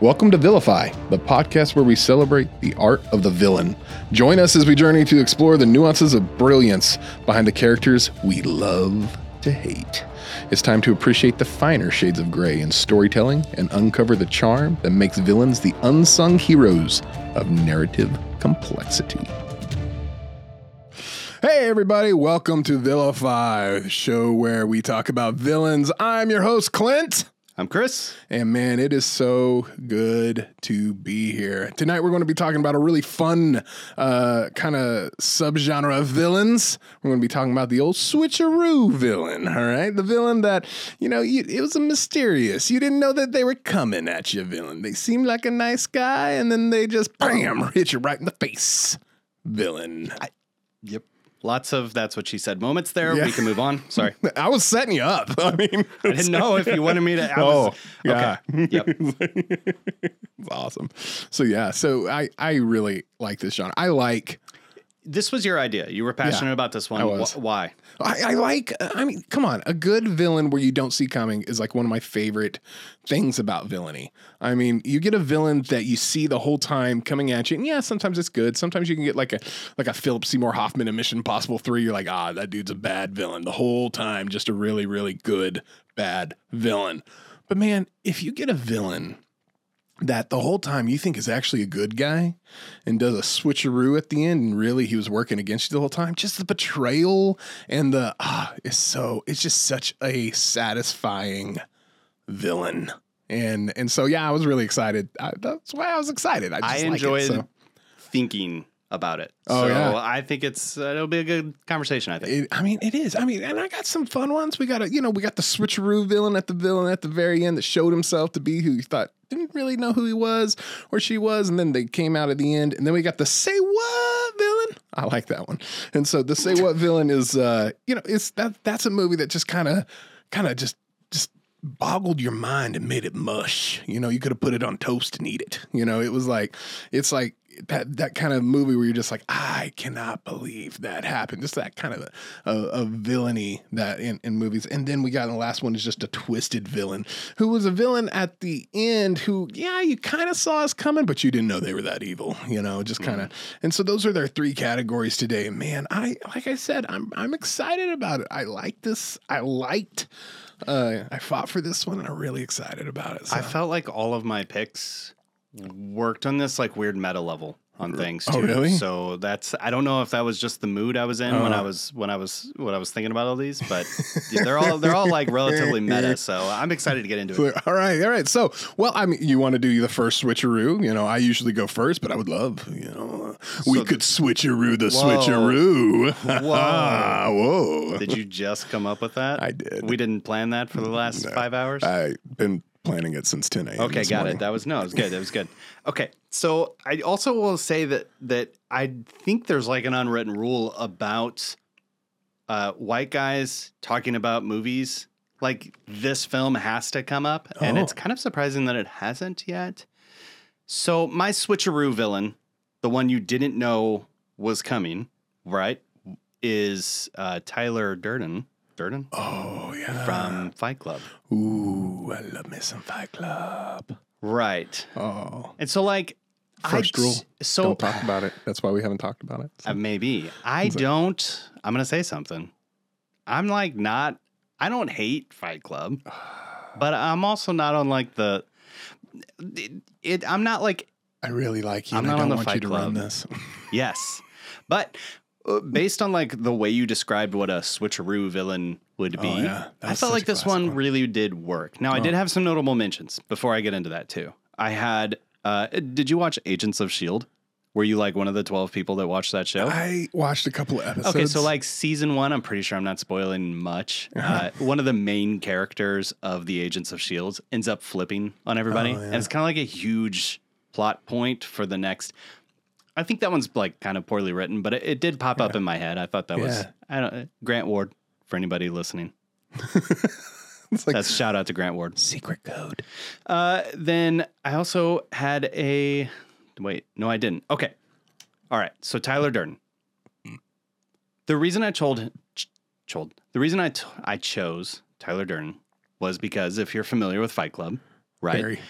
Welcome to VILLifY, the podcast where we celebrate the art of the villain. Join us as we journey to explore the nuances of brilliance behind the characters we love to hate. It's time to appreciate the finer shades of gray in storytelling and uncover the charm that makes villains the unsung heroes of narrative complexity. Hey everybody, welcome to VILLifY, the show where we talk about villains. I'm your host, Clint. I'm Chris. And man, it is so good to be here. Tonight we're going to be talking about a really fun kind of subgenre of villains. We're going to be talking about the old switcheroo villain, all right? The villain that, you know, it was a mysterious. You didn't know that they were coming at you, villain. They seemed like a nice guy, and then they just, bam, hit you right in the face. Villain. Yep. Lots of that's what she said moments there. Yeah. We can move on. Sorry. I was setting you up. I mean, I didn't know if you wanted me to. Yeah. Okay. Yep. It's awesome. So I really like this genre. This was your idea. You were passionate about this one. I was. Why? I mean, come on. A good villain where you don't see coming is like one of my favorite things about villainy. I mean, you get a villain that you see the whole time coming at you. And yeah, sometimes it's good. Sometimes you can get like a Philip Seymour Hoffman in Mission Impossible 3. You're like, that dude's a bad villain the whole time. Just a really, really good, bad villain. But man, if you get a villain that the whole time you think is actually a good guy and does a switcheroo at the end, and really he was working against you the whole time. Just the betrayal and the it's just such a satisfying villain. And so yeah, I was really excited. That's why I was excited. I enjoyed thinking about it. I think it'll be a good conversation. I think. It is. And I got some fun ones. We got the switcheroo villain at the very end that showed himself to be who you thought didn't really know who he was or she was, and then they came out at the end. And then we got the say what villain. I like that one. And so the say what villain is, it's that's a movie that just kind of just boggled your mind and made it mush. You know, you could have put it on toast and eat it. You know, it was like that kind of movie where you're just like, I cannot believe that happened. Just that kind of a villainy that in movies. And then we got the last one is just a twisted villain who was a villain at the end who, you kind of saw us coming, but you didn't know they were that evil, just kind of. And so those are their three categories today. And man, I'm excited about it. I like this. I fought for this one and I'm really excited about it. So. I felt like all of my picks worked on this like weird meta level on things too. Oh, really? So that's, I don't know if that was just the mood I was in when I was thinking about all these, but they're all like relatively meta. So I'm excited to get into it. All right. So, you want to do the first switcheroo? I usually go first, but I would love, we could switcheroo the switcheroo. Whoa. Did you just come up with that? I did. We didn't plan that for the last 5 hours. I've been planning it since 10 a.m. Okay, got morning. It. That was good. Okay, so I also will say that I think there's like an unwritten rule about white guys talking about movies. Like this film has to come up, and it's kind of surprising that it hasn't yet. So my switcheroo villain, the one you didn't know was coming, right, is Tyler Durden. Oh, yeah. From Fight Club. Ooh, I love me some Fight Club. Right. Oh. And so, like, first rule. So, don't talk about it. That's why we haven't talked about it. So. Maybe. I'm going to say something. I'm like, I don't hate Fight Club, but I'm also not on like I'm not like. I really like you. I'm not on the Fight Club. I don't want you to run this. Yes. But. Based on like the way you described what a switcheroo villain would be, I felt like this one really did work. Now I did have some notable mentions before I get into that too. I had, did you watch Agents of S.H.I.E.L.D.? Were you like one of the 12 people that watched that show? I watched a couple of episodes. Okay, so like season 1, I'm pretty sure I'm not spoiling much. One of the main characters of the Agents of S.H.I.E.L.D. ends up flipping on everybody. Oh, yeah. And it's kind of like a huge plot point for the next. I think that one's like kind of poorly written, but it did pop up in my head. I thought that was Grant Ward for anybody listening. That's shout out to Grant Ward. Secret code. Then I also had I didn't. Okay. All right. So Tyler Durden. The reason I chose Tyler Durden was because if you're familiar with Fight Club, right?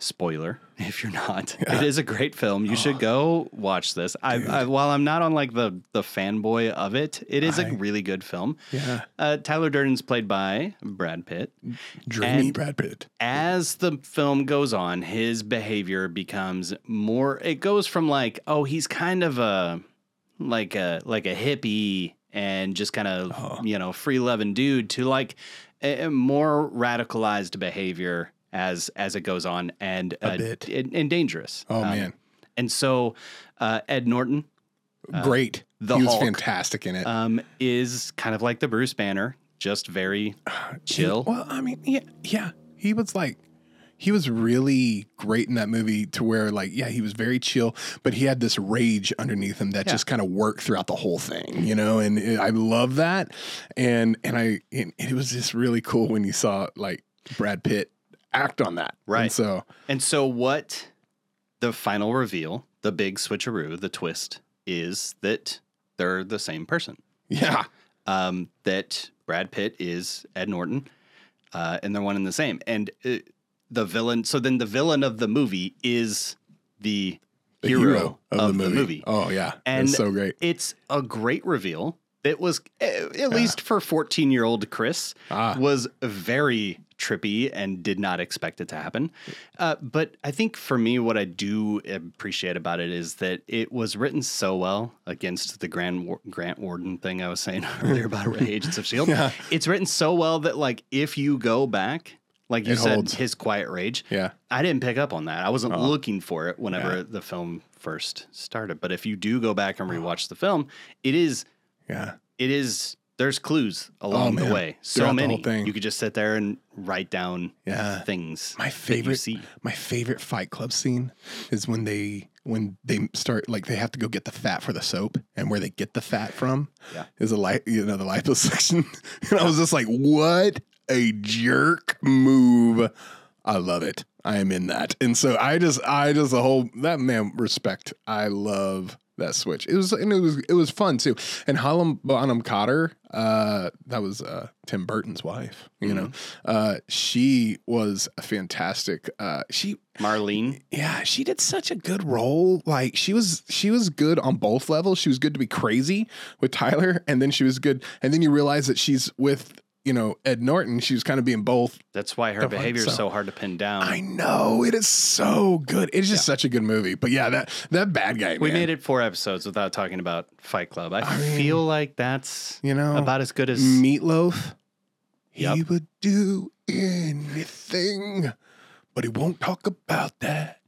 Spoiler, if you're not. Yeah. It is a great film. You should go watch this. I while I'm not on like the fanboy of it, it is a really good film. Yeah. Tyler Durden's played by Brad Pitt. Dreamy Brad Pitt. As the film goes on, his behavior becomes more, it goes from like, oh, he's kind of a hippie and just kind of, free loving dude to like a more radicalized behavior as it goes on, and a bit. And dangerous. Oh, man. And so Ed Norton. Great. He was fantastic in it. Is kind of like the Bruce Banner, just very chill. He was like, he was really great in that movie to where like, yeah, he was very chill, but he had this rage underneath him that just kind of worked throughout the whole thing, you know? And I love that. And it was just really cool when you saw like Brad Pitt act on that. Right. And so what the final reveal, the big switcheroo, the twist is that they're the same person. Yeah. That Brad Pitt is Ed Norton, and they're one and the same. And the villain. So then the villain of the movie is the hero of the movie. Oh yeah. And it's so great. It's a great reveal. It was, at least for 14-year-old Chris, was very trippy and did not expect it to happen. But I think for me, what I do appreciate about it is that it was written so well against the Grant Warden thing I was saying earlier about Agents of S.H.I.E.L.D. Yeah. It's written so well that, like, if you go back, like you said, holds. His quiet rage. Yeah. I didn't pick up on that. I wasn't looking for it whenever the film first started. But if you do go back and rewatch the film, it is... Yeah, it is. There's clues along the way. So many. You could just sit there and write down things. My favorite Fight Club scene is when they start, like, they have to go get the fat for the soap, and where they get the fat from is the liposuction. And I was just like, what a jerk move. I love it. I am in that. And so I just respect. I love that switch. It was fun too. And Hallam Bonham Carter, that was Tim Burton's wife. You know, she was a fantastic. Marlene. Yeah, she did such a good role. Like she was good on both levels. She was good to be crazy with Tyler, and then she was good. And then you realize that she's with, you know, Ed Norton. She was kind of being both. That's why her behavior is so hard to pin down. I know. It is so good. It's just such a good movie. But yeah, that bad guy, we made it 4 episodes without talking about Fight Club. I feel like that's, you know, about as good as Meatloaf. He would do anything, but he won't talk about that.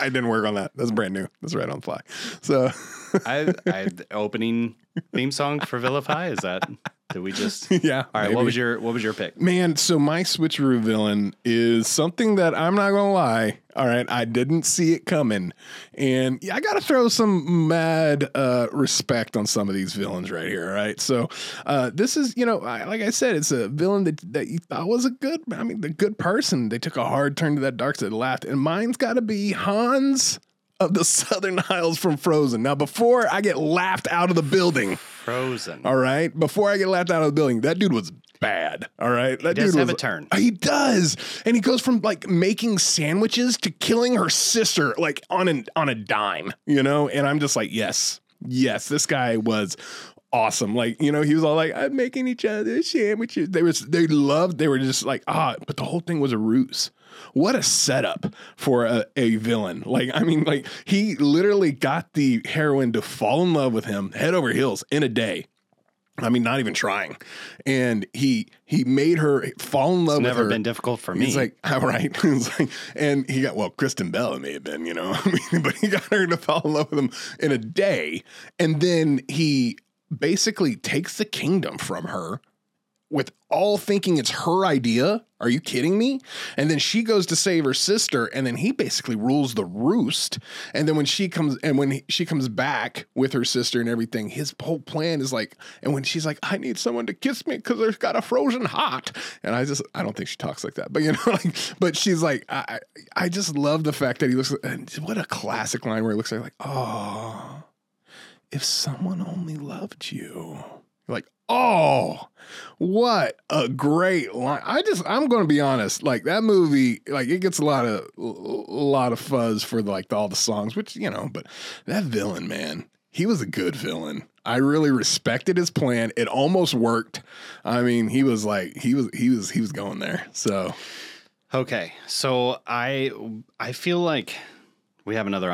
I didn't work on that. That's brand new. That's right on the fly. So the opening theme song for VILLify is that. Did we just? Yeah. All right. Maybe. What was your pick? Man, so my switcheroo villain is something that I'm not going to lie. All right. I didn't see it coming. And I got to throw some mad respect on some of these villains right here. All right. So this is, you know, like I said, it's a villain that you thought was a good person. They took a hard turn to that dark side and laughed. And mine's got to be Hans of the Southern Isles from Frozen. Now, before I get laughed out of the building. Frozen. All right? Before I get laughed out of the building, that dude was bad. All right? That dude does have a turn. He does. And he goes from, like, making sandwiches to killing her sister, like, on a dime, you know? And I'm just like, yes, this guy was awesome. Like, you know, he was all like, I'm making each other sandwiches. They were just like, but the whole thing was a ruse. What a setup for a villain. Like, I mean, like, he literally got the heroine to fall in love with him head over heels in a day. I mean, not even trying. And he made her fall in love with her. It's never been difficult for me. He's like, all right. It's like, and he got, well, Kristen Bell, it may have been, you know, I mean, but he got her to fall in love with him in a day. And then he basically takes the kingdom from her, with all thinking it's her idea. Are you kidding me? And then she goes to save her sister, and then he basically rules the roost. And then when she comes back with her sister and everything, his whole plan is like, and when she's like, I need someone to kiss me because there's got a frozen heart. And I don't think she talks like that, but you know, like, but she's like, I just love the fact that he looks, and what a classic line where he looks like, oh, if someone only loved you. Like, oh, what a great line. I'm going to be honest. Like, that movie, like, it gets a lot of fuzz for, like, all the songs, which, you know, but that villain, man, he was a good villain. I really respected his plan. It almost worked. I mean, he was going there. So, okay. So I feel like we have another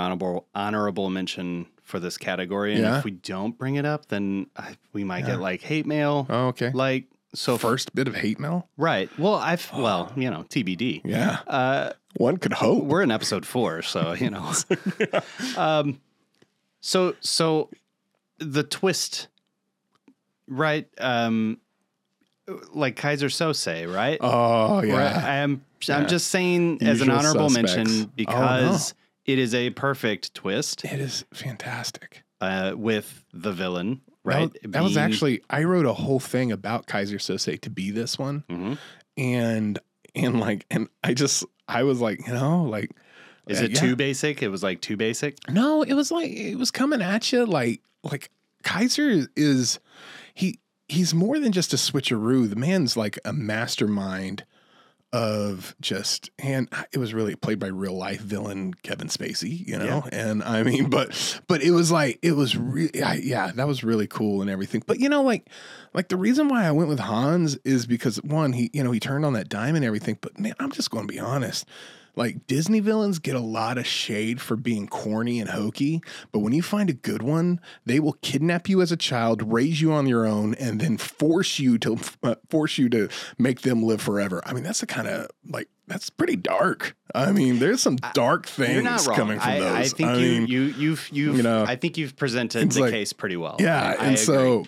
honorable mention for this category. And if we don't bring it up, then we might get like hate mail. Oh, okay. Like, so first bit of hate mail. Right. Well, you know, TBD. Yeah. One could hope. We're in episode 4. So, you know, so the twist, right? Like Kaiser Soze, right? Oh yeah. Right? I'm just saying as an honorable mention because it is a perfect twist. It is fantastic. With the villain, right? That was actually, I wrote a whole thing about Kaiser Soze to be this one, mm-hmm. and I was like, you know, like. Is it too basic? It was like too basic? No, it was like, it was coming at you like Kaiser is, he's more than just a switcheroo. The man's like a mastermind of just, and it was really played by real life villain Kevin Spacey, you know? Yeah. And I mean, but it was like, it was really, that was really cool and everything. But you know, like the reason why I went with Hans is because one, he turned on that dime and everything, but man, I'm just going to be honest. Like, Disney villains get a lot of shade for being corny and hokey, but when you find a good one, they will kidnap you as a child, raise you on your own, and then force you to make them live forever. I mean, that's the kind of, like, that's pretty dark. I mean, there's some dark things coming from those. I think you've presented the case pretty well. Yeah, and you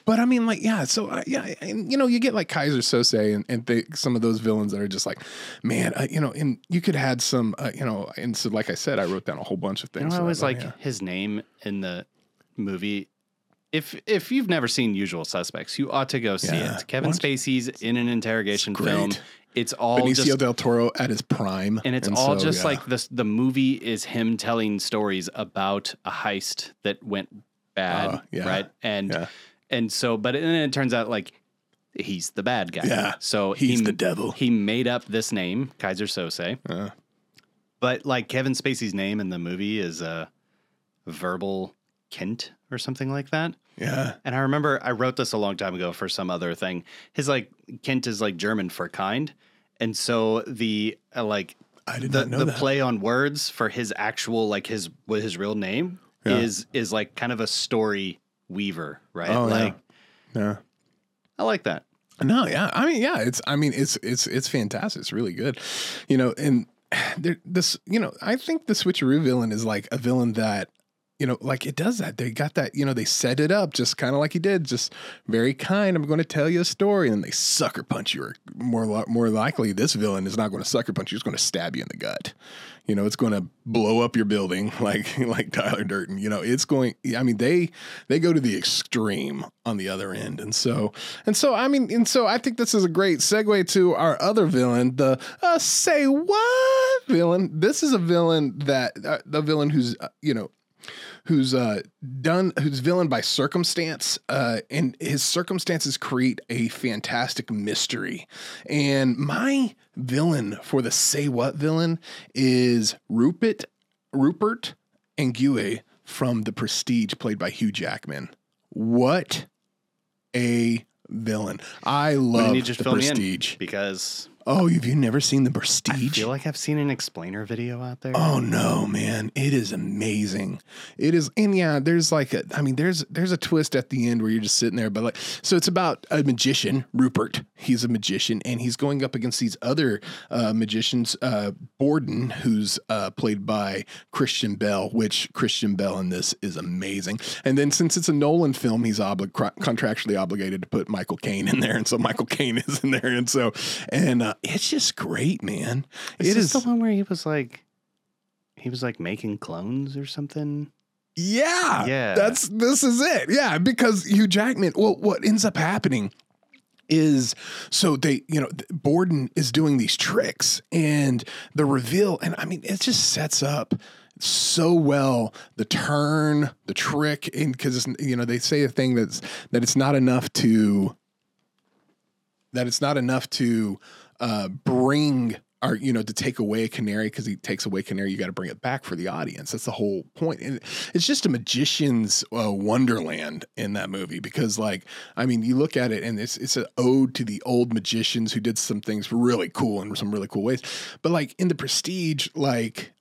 know, you get like Kaiser Soze and some of those villains that are just like, man, you know, and you could have some, you know, and so like I said, I wrote down a whole bunch of things. You know, I was like his name in the movie. If you've never seen Usual Suspects, you ought to go see it. Kevin Spacey's in an interrogation film. It's all Benicio del Toro at his prime. And the movie is him telling stories about a heist that went bad, right? And then it turns out like he's the bad guy. Yeah, so he's the devil. He made up this name, Kaiser Soze. But like Kevin Spacey's name in the movie is Verbal Kent or something like that. Yeah. And I remember I wrote this a long time ago for some other thing. His like Kent is like German for kind. And so the play on words for his actual like his real name is like kind of a story weaver, right? Oh, like I like that. No, yeah. I mean, yeah, it's fantastic. It's really good. You know, and this, you know, I think the switcheroo villain is like a villain that, you know, like it does that. They got that, you know, they set it up just kind of like he did, just very kind. I'm going to tell you a story. And then they sucker punch you, or more likely this villain is not going to sucker punch you. It's going to stab you in the gut. You know, it's going to blow up your building like Tyler Durden. You know, it's going, I mean, they go to the extreme on the other end. And so I think this is a great segue to our other villain, the say what villain. This is a villain that the villain who's, you know, who's villain by circumstance, and his circumstances create a fantastic mystery. And my villain for the say what villain is Rupert Anguille from The Prestige, played by Hugh Jackman. What a villain. I love The Prestige because oh, have you never seen The Prestige? I feel like I've seen an explainer video out there. Oh no, man. It is amazing. It is. And yeah, there's like a, I mean, there's a twist at the end where you're just sitting there, but like, so it's about a magician, Rupert. He's a magician and he's going up against these other magicians, Borden, who's played by Christian Bell, which Christian Bell in this is amazing. And then since it's a Nolan film, he's contractually obligated to put Michael Caine in there. And so Michael Caine is in there. And it's just great, man. Is this the one where he was like making clones or something? Yeah. This is it. Yeah, because Hugh Jackman. Well, what ends up happening is so they, you know, Borden is doing these tricks and the reveal, and I mean, it just sets up so well the turn, the trick, and because you know they say a thing that it's not enough to that it's not enough to bring or, you know, to take away a canary, because he takes away canary, you got to bring it back for the audience. That's the whole point. And it's just a magician's wonderland in that movie, because, like, I mean, you look at it and it's an ode to the old magicians who did some things really cool in some really cool ways. But, like, in The Prestige, like,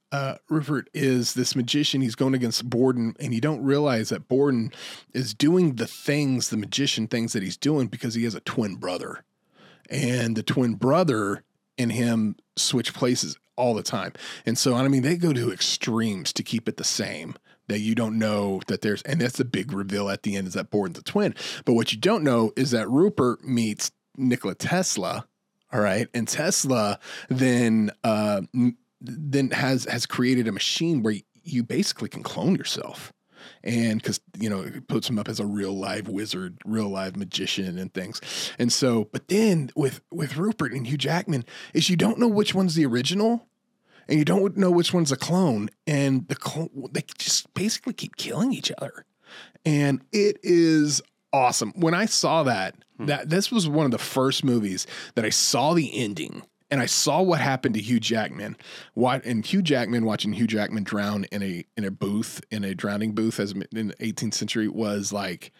Rupert is this magician. He's going against Borden, and you don't realize that Borden is doing the things, the magician things that he's doing, because he has a twin brother, and the twin brother and him switch places all the time. And so, I mean, they go to extremes to keep it the same, that you don't know that there's, and that's the big reveal at the end, is that Borden's a twin. But what you don't know is that Rupert meets Nikola Tesla. All right. And Tesla then has created a machine where you basically can clone yourself. And because, you know, it puts him up as a real live wizard, real live magician and things. And so, but then with Rupert and Hugh Jackman, is you don't know which one's the original, and you don't know which one's a clone. And they just basically keep killing each other. And it is awesome. When I saw that this was one of the first movies that I saw the ending. And I saw what happened to Hugh Jackman. Watching Hugh Jackman drown in a drowning booth as in the 18th century was like,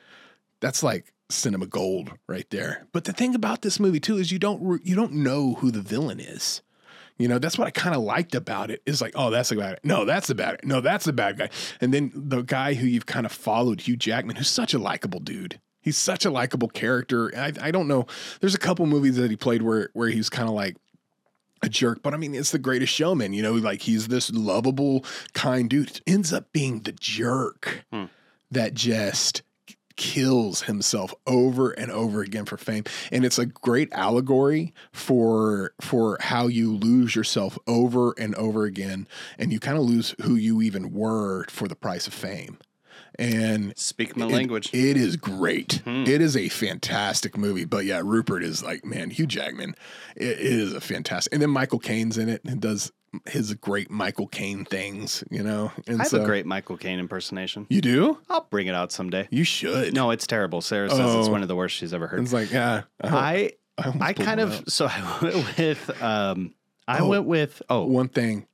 that's like cinema gold right there. But the thing about this movie too is you don't know who the villain is. You know, that's what I kind of liked about it, is like, oh, that's the bad guy. No, that's the bad guy. No, that's the bad guy. And then the guy who you've kind of followed, Hugh Jackman, who's such a likable dude. He's such a likable character. I don't know. There's a couple movies that he played where he's kind of like a jerk, but I mean, it's The Greatest Showman, you know, like he's this lovable, kind dude. It ends up being the jerk that just kills himself over and over again for fame. And it's a great allegory for how you lose yourself over and over again, and you kind of lose who you even were for the price of fame. And speak my language. It is great. Mm-hmm. It is a fantastic movie. But yeah, Rupert is like, man, Hugh Jackman, it is a fantastic. And then Michael Caine's in it and does his great Michael Caine things, you know? And I have a great Michael Caine impersonation. You do? I'll bring it out someday. You should. No, it's terrible. Sarah says it's one of the worst she's ever heard. It's like, yeah. One thing.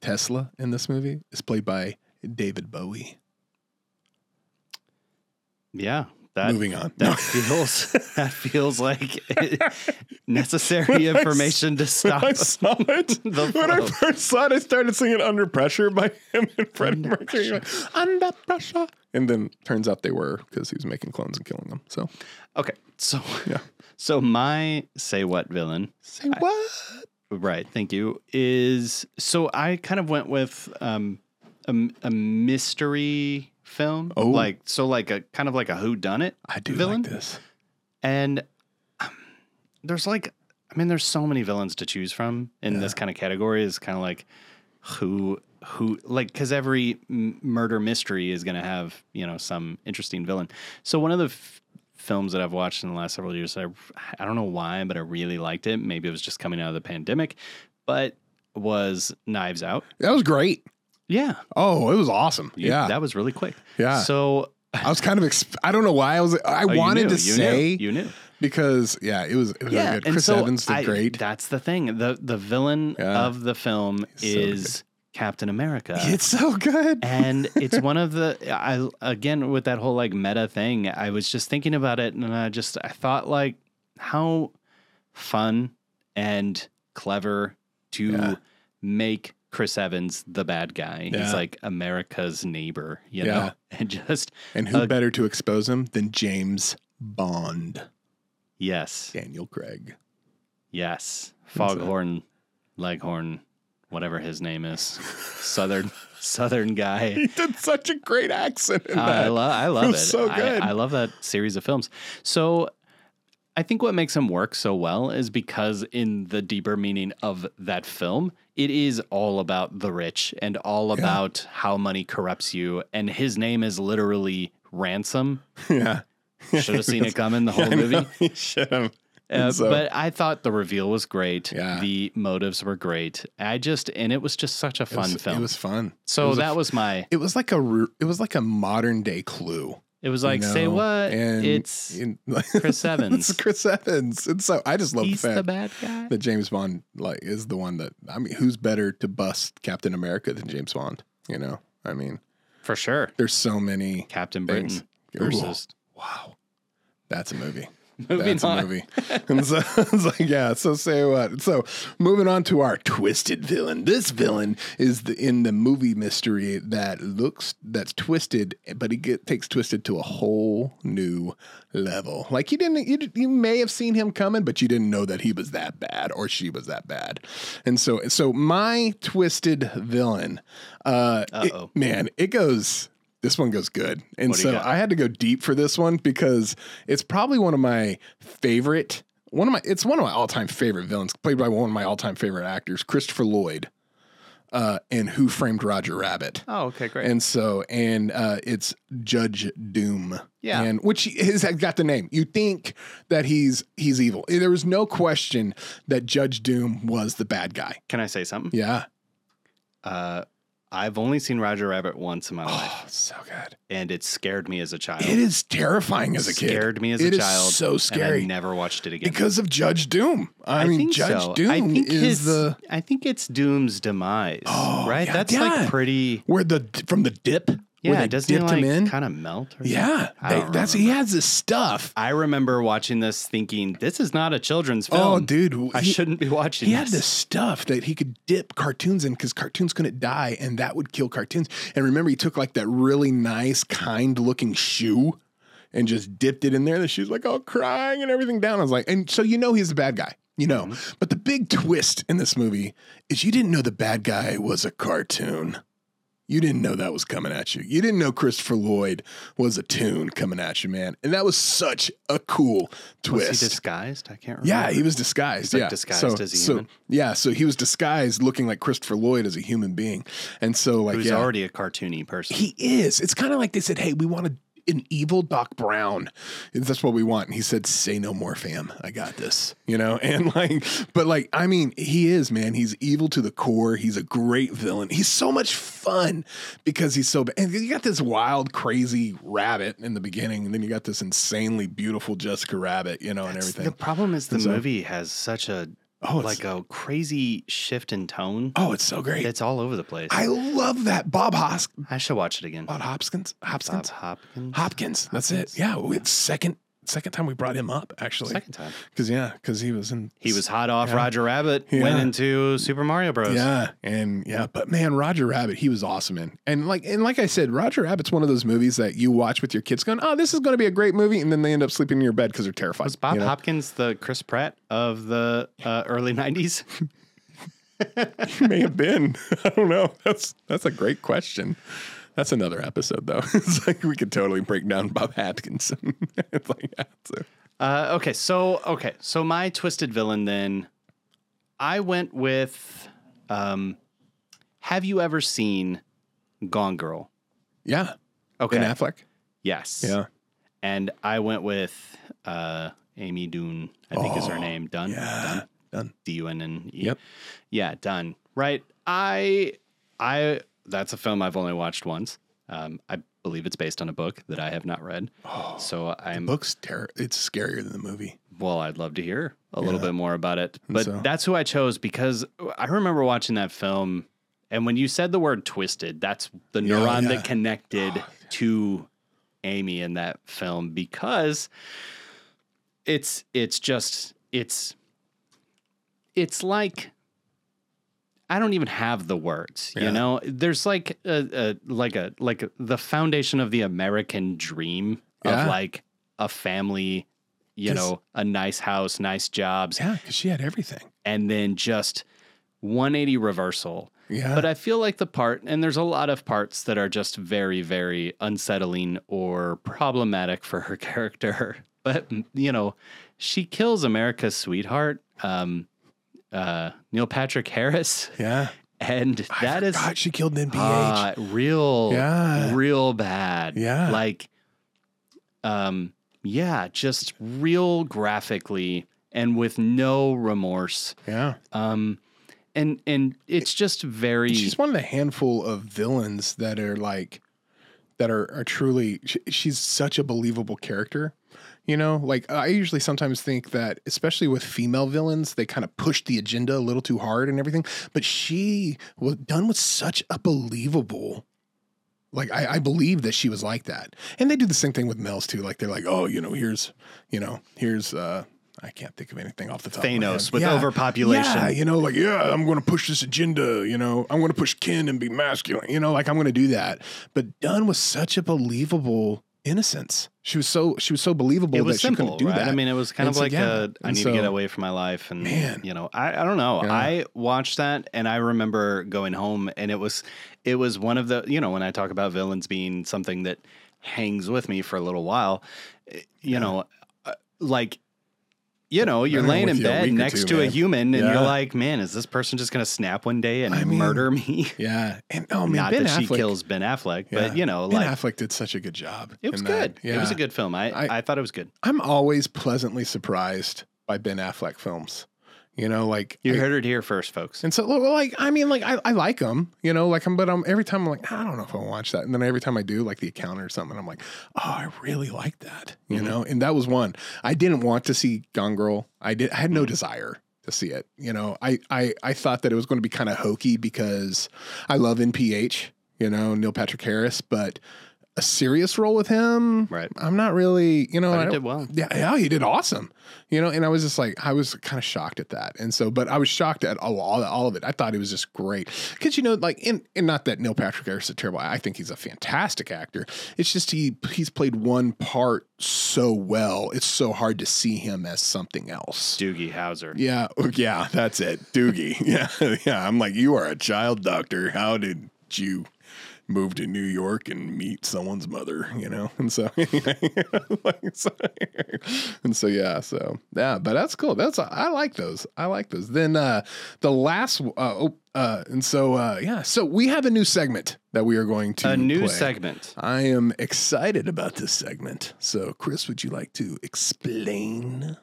Tesla in this movie is played by David Bowie. Yeah. Moving on. That feels like necessary information to stop. When I saw it, when I first saw it, I started singing Under Pressure by him and Freddie Mercury. Like, Under Pressure. And then turns out they were, because he was making clones and killing them. So, okay. So, yeah. So my say what villain. Say what? Right. Thank you. So I kind of went with a mystery film, like a kind of like a whodunit. I do villain. Like this, and there's so many villains to choose from in this kind of category. Is kind of like who like, because every murder mystery is going to have, you know, some interesting villain. So one of the films that I've watched in the last several years, I don't know why, but I really liked it. Maybe it was just coming out of the pandemic, but was Knives Out. That was great. Yeah. Oh, it was awesome. Yeah. That was really quick. Yeah. So I was kind of, I don't know why I was, I wanted to say you knew because it was really good. Chris Evans did great. That's the thing. The villain of the film is Captain America. It's so good. And it's one of the, again, with that whole like meta thing, I was just thinking about it, and I thought like how fun and clever to make Chris Evans the bad guy. He's like America's neighbor, you know, and just, and who better to expose him than James Bond? Yes. Daniel Craig. Yes. Foghorn, Leghorn, whatever his name is. Southern guy. He did such a great accent in that. I love it. It was so good. I love that series of films. So I think what makes him work so well is because in the deeper meaning of that film, it is all about the rich and all about how money corrupts you. And his name is literally Ransom. Yeah. Should have seen it coming the whole movie. Should have. But I thought the reveal was great. Yeah. The motives were great. And it was just such a fun film. It was fun. So that was my. It was like a modern day Clue. It was like, say what? And Chris Evans. It's Chris Evans. And so I just love the fact that James Bond is the one that, I mean, who's better to bust Captain America than James Bond? You know, I mean. For sure. There's so many. Captain Britain versus. Ooh, wow. That's a movie. That's a movie. And so it's like, yeah, so say what? So moving on to our twisted villain. This villain is in the movie mystery that's twisted, but he takes twisted to a whole new level. Like you may have seen him coming, but you didn't know that he was that bad or she was that bad. And so my twisted villain, this one goes good. And so I had to go deep for this one because it's probably it's one of my all-time favorite villains, played by one of my all-time favorite actors, Christopher Lloyd, in Who Framed Roger Rabbit. Oh, okay, great. And so, it's Judge Doom. Yeah. And which has got the name. You think that he's evil. There was no question that Judge Doom was the bad guy. Can I say something? Yeah. I've only seen Roger Rabbit once in my life. So good. And it scared me as a child. It is terrifying as a kid. Scared me as a child. It is so scary. And I never watched it again. Because of Judge Doom. I think it's Doom's demise. Oh, right? Yeah, that's pretty. From the dip? Yeah, doesn't he kind of melt? Or yeah, he has this stuff. I remember watching this thinking, this is not a children's film. Oh, dude. I shouldn't be watching this. He had this stuff that he could dip cartoons in because cartoons couldn't die, and that would kill cartoons. And remember, he took that really nice, kind-looking shoe and just dipped it in there. The shoe's all crying and everything down. I was like, and so he's the bad guy. Mm-hmm. But the big twist in this movie is you didn't know the bad guy was a cartoon. You didn't know that was coming at you. You didn't know Christopher Lloyd was a toon coming at you, man. And that was such a cool twist. Was he disguised? I can't remember. Yeah, he was disguised. Disguised as a human. So he was disguised looking like Christopher Lloyd as a human being. And so who's already a cartoony person. He is. It's kind of like they said, hey, we want an evil Doc Brown. And that's what we want. And he said, say no more, fam. I got this, And he is, man, he's evil to the core. He's a great villain. He's so much fun because he's so bad. And you got this wild, crazy rabbit in the beginning. And then you got this insanely beautiful Jessica Rabbit, and everything. The problem is the movie has such a, a crazy shift in tone. Oh, it's so great. It's all over the place. I love that. Bob Hoskins. I should watch it again. Bob Hopkins. That's it. Yeah. It's second time we brought him up, actually. Second time. Because he was in. He was hot off Roger Rabbit, went into Super Mario Bros. Yeah. But man, Roger Rabbit, he was awesome in. And like I said, Roger Rabbit's one of those movies that you watch with your kids going, oh, this is going to be a great movie. And then they end up sleeping in your bed because they're terrified. Was Bob Hopkins the Chris Pratt of the early 90s? He may have been. I don't know. That's a great question. That's another episode, though. It's like we could totally break down Bob Hoskins. It's like that. So. So my twisted villain. Then I went with. Have you ever seen Gone Girl? Yeah. Okay. Ben Affleck. Yes. Yeah. And I went with Amy Dunn. I think is her name. Dunn. Yeah. Dunn. D-U-N-N-E. Yep. Yeah. Dunn. Right. That's a film I've only watched once. I believe it's based on a book that I have not read. Oh, so the book's it's scarier than the movie. Well, I'd love to hear a little bit more about it. But that's who I chose because I remember watching that film. And when you said the word twisted, that's the neuron that connected to Amy in that film because it's like... I don't even have the words, There's like the foundation of the American dream of a family, a nice house, nice jobs. Yeah, because she had everything. And then just 180 reversal. Yeah. But I feel like there's a lot of parts that are just very, very unsettling or problematic for her character. But, she kills America's sweetheart. Neil Patrick Harris. Yeah. And that is... God, she killed an NPH. Real bad. Yeah. Just real graphically and with no remorse. Yeah. And it's just very... She's one of the handful of villains that are that are truly, she's such a believable character. You know, like I usually sometimes think that, especially with female villains, they kind of push the agenda a little too hard and everything. But she was done with such a believable, like I believe that she was like that. And they do the same thing with males too. Like they're like, oh, you know, here's I can't think of anything off the top of my head. Thanos with overpopulation. Yeah, you know, like, yeah, I'm going to push this agenda, you know. I'm going to push Ken and be masculine, you know, like I'm going to do that. But done with such a believable innocence. She was so believable that simple, she couldn't do that. I mean, it was kind of like I need to get away from my life. And, man, you know, I don't know. Yeah. I watched that and I remember going home and it was one of the, you know, when I talk about villains being something that hangs with me for a little while, you know, like, you know, you're laying in bed next to a human and you're like, man, is this person just going to snap one day and murder me? Yeah. And not that she kills Ben Affleck, but you know, like Ben Affleck did such a good job. It was good. Yeah. It was a good film. I thought it was good. I'm always pleasantly surprised by Ben Affleck films. You know, like you heard it here first, folks. And so, like, I mean, like, I like them, you know, like, but every time I'm like, I don't know if I'll watch that. And then every time I do, like The Accountant or something, I'm like, oh, I really like that, you know. And that was one. I didn't want to see Gone Girl. I had no desire to see it. You know, I thought that it was going to be kind of hokey because I love NPH, you know, Neil Patrick Harris, but a serious role with him, right? I'm not really, you know, but he did well. Yeah, he did awesome. You know, and I was just like, I was kind of shocked at that. And so, but I was shocked at all of it. I thought it was just great. Cause you know, like, and not that Neil Patrick Harris is terrible. I think he's a fantastic actor. It's just, he's played one part so well. It's so hard to see him as something else. Doogie Howser. Yeah. Yeah. That's it. Doogie. Yeah. Yeah. I'm like, you are a child doctor. How did you move to New York and meet someone's mother, you know? And so, but that's cool. I like those. Then, the last, so we have a new segment that we are going to play. I am excited about this segment. So Chris, would you like to explain?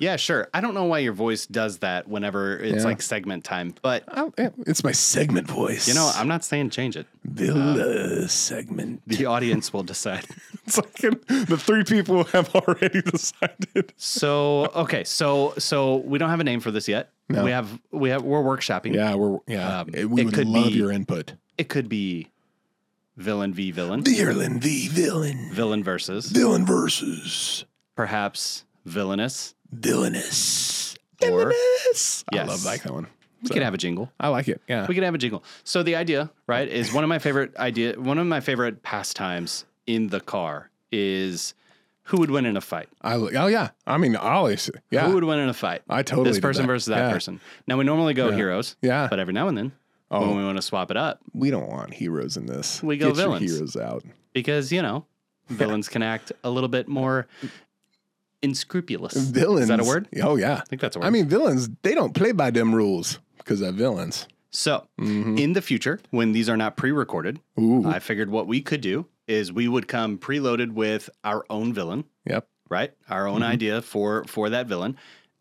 Yeah, sure. I don't know why your voice does that whenever it's like segment time, but it's my segment voice. You know, I'm not saying change it. Villa segment. The audience will decide. It's like the three people have already decided. So, okay. So we don't have a name for this yet. No. We're workshopping. Yeah. We would love your input. It could be villain v villain. Villain v villain. Villain versus. Villain versus. Perhaps villainous. Villainous. Yes. I love that one. We could have a jingle. I like it. Yeah. We could have a jingle. So the idea, right, is one of my favorite pastimes in the car is who would win in a fight. I mean, obviously. Yeah. Who would win in a fight? I totally. This person versus that person. Now we normally go heroes. Yeah. But every now and then when we want to swap it up. We don't want heroes in this. We go villains. Get your heroes out. Because, you know, villains can act a little bit more unscrupulous. Villains. Is that a word? Oh, yeah. I think that's a word. I mean, villains, they don't play by them rules because they're villains. So in the future, when these are not pre-recorded, I figured what we could do is we would come preloaded with our own villain. Yep. Right? Our own idea for that villain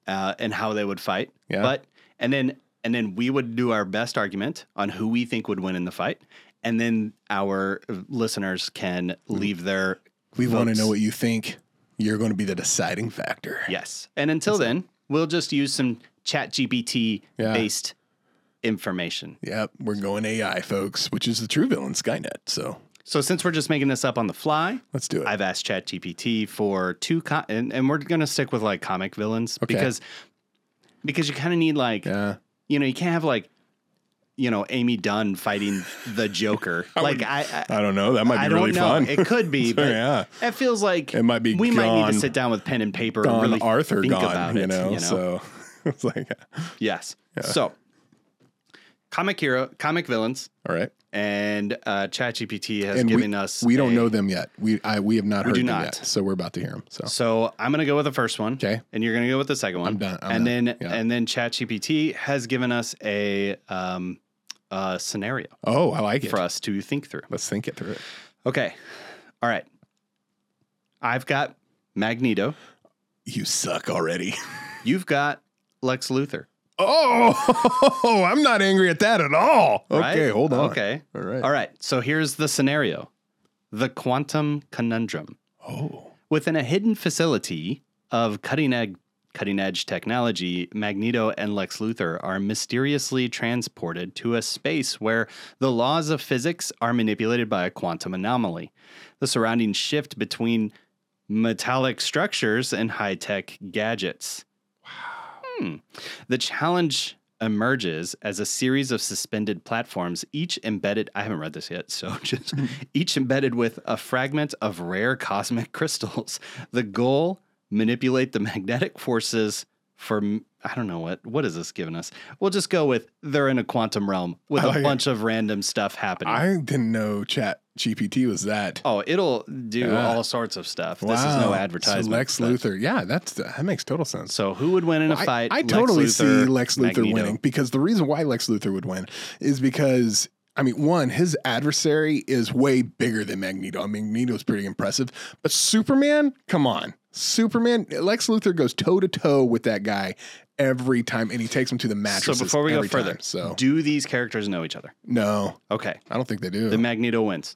and how they would fight. Yeah. But and then we would do our best argument on who we think would win in the fight. And then our listeners can leave their votes. Want to know what you think. You're going to be the deciding factor. Yes. And until then, we'll just use some ChatGPT-based information. Yep. We're going AI, folks, which is the true villain, Skynet. So since we're just making this up on the fly. Let's do it. I've asked ChatGPT for and we're going to stick with, like, comic villains. Okay. Because you kind of need, like, you know, you can't have, like, you know, Amy Dunn fighting the Joker. I don't know. That might be really fun. It could be, so, but it feels like it might be. We might need to sit down with pen and paper and really think about it. You know, so it's like yes. Yeah. So comic villains. All right. And ChatGPT has given us. We don't know them yet. We have not heard them yet. So we're about to hear them. So I'm gonna go with the first one. Okay. And you're gonna go with the second one. I'm done. And then ChatGPT has given us a scenario. Oh, I like it. For us to think through. Let's think it through. Okay. All right. I've got Magneto. You suck already. You've got Lex Luthor. Oh, I'm not angry at that at all. Right? Okay, hold on. Okay. All right. So here's the scenario. The Quantum Conundrum. Oh. Within a hidden facility of cutting edge technology, Magneto and Lex Luthor are mysteriously transported to a space where the laws of physics are manipulated by a quantum anomaly. The surrounding shift between metallic structures and high-tech gadgets. Wow. The challenge emerges as a series of suspended platforms, each embedded, I haven't read this yet, so just each embedded with a fragment of rare cosmic crystals. The goal: manipulate the magnetic forces for, I don't know what is this giving us? We'll just go with they're in a quantum realm with a bunch of random stuff happening. I didn't know ChatGPT was that. Oh, it'll do all sorts of stuff. Wow. This is no advertisement. So Lex Luthor. Yeah, that makes total sense. So who would win in a fight? I totally see Lex Luthor winning, because the reason why Lex Luthor would win is because, I mean, one, his adversary is way bigger than Magneto. I mean, Magneto's pretty impressive, but Superman, come on. Superman, Lex Luthor goes toe-to-toe with that guy every time, and he takes him to the mattresses. So before we go further, do these characters know each other? No. Okay. I don't think they do. The Magneto wins.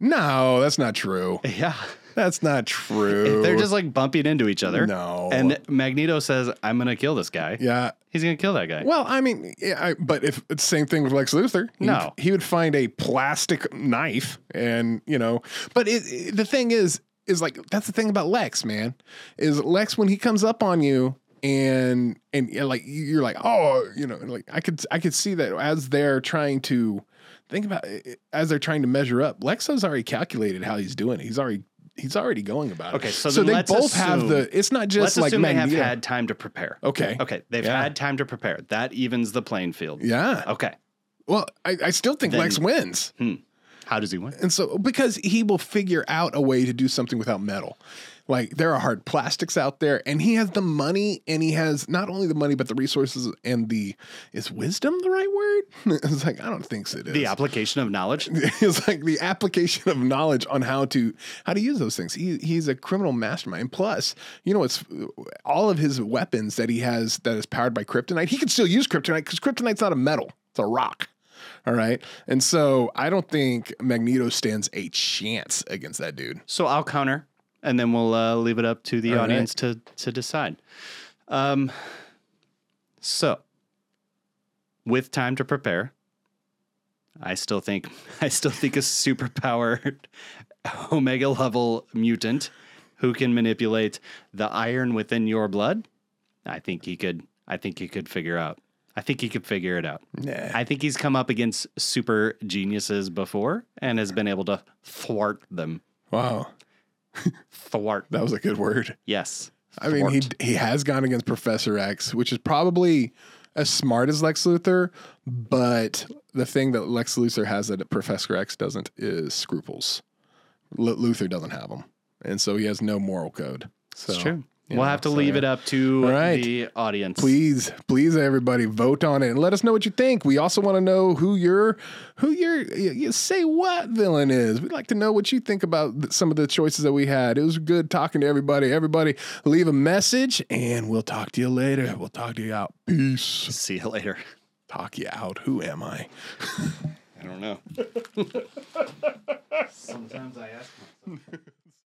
No, that's not true. Yeah. That's not true. If they're just like bumping into each other. No. And Magneto says, I'm going to kill this guy. Yeah. He's going to kill that guy. Well, I mean, but if it's the same thing with Lex Luthor. No. He would find a plastic knife and, you know, but the thing is like, that's the thing about Lex, man, is Lex, when he comes up on you and like, you're like, oh, you know, like I could see that as they're trying to think about it, as they're trying to measure up, Lex has already calculated how he's doing. He's already going about it. Okay. So they both have it's not just like they have had time to prepare. Okay. They've had time to prepare. That evens the playing field. Yeah. Okay. Well, I still think Lex wins. How does he win? And so, because he will figure out a way to do something without metal. Like, there are hard plastics out there, and he has the money, and he has not only the money, but the resources and is wisdom the right word? It's like, I don't think so it is. The application of knowledge? It's like the application of knowledge on how to use those things. He's a criminal mastermind. Plus, you know, it's all of his weapons that he has that is powered by kryptonite. He can still use kryptonite because kryptonite's not a metal. It's a rock. All right. And so I don't think Magneto stands a chance against that dude. So I'll counter, and then we'll leave it up to the audience to decide. So with time to prepare, I still think a superpowered Omega level mutant who can manipulate the iron within your blood, I think he could figure out. I think he could figure it out. Nah. I think he's come up against super geniuses before and has been able to thwart them. Wow. Thwart. That was a good word. Yes. Thwart. I mean, he has gone against Professor X, which is probably as smart as Lex Luthor, but the thing that Lex Luthor has that Professor X doesn't is scruples. Luthor doesn't have them, and so he has no moral code. So. It's true. We'll have to leave it up to the audience. Please, everybody, vote on it and let us know what you think. We also want to know who your say what villain is. We'd like to know what you think about some of the choices that we had. It was good talking to everybody. Everybody, leave a message, and we'll talk to you later. We'll talk to you out. Peace. See you later. Talk you out. Who am I? I don't know. Sometimes I ask myself.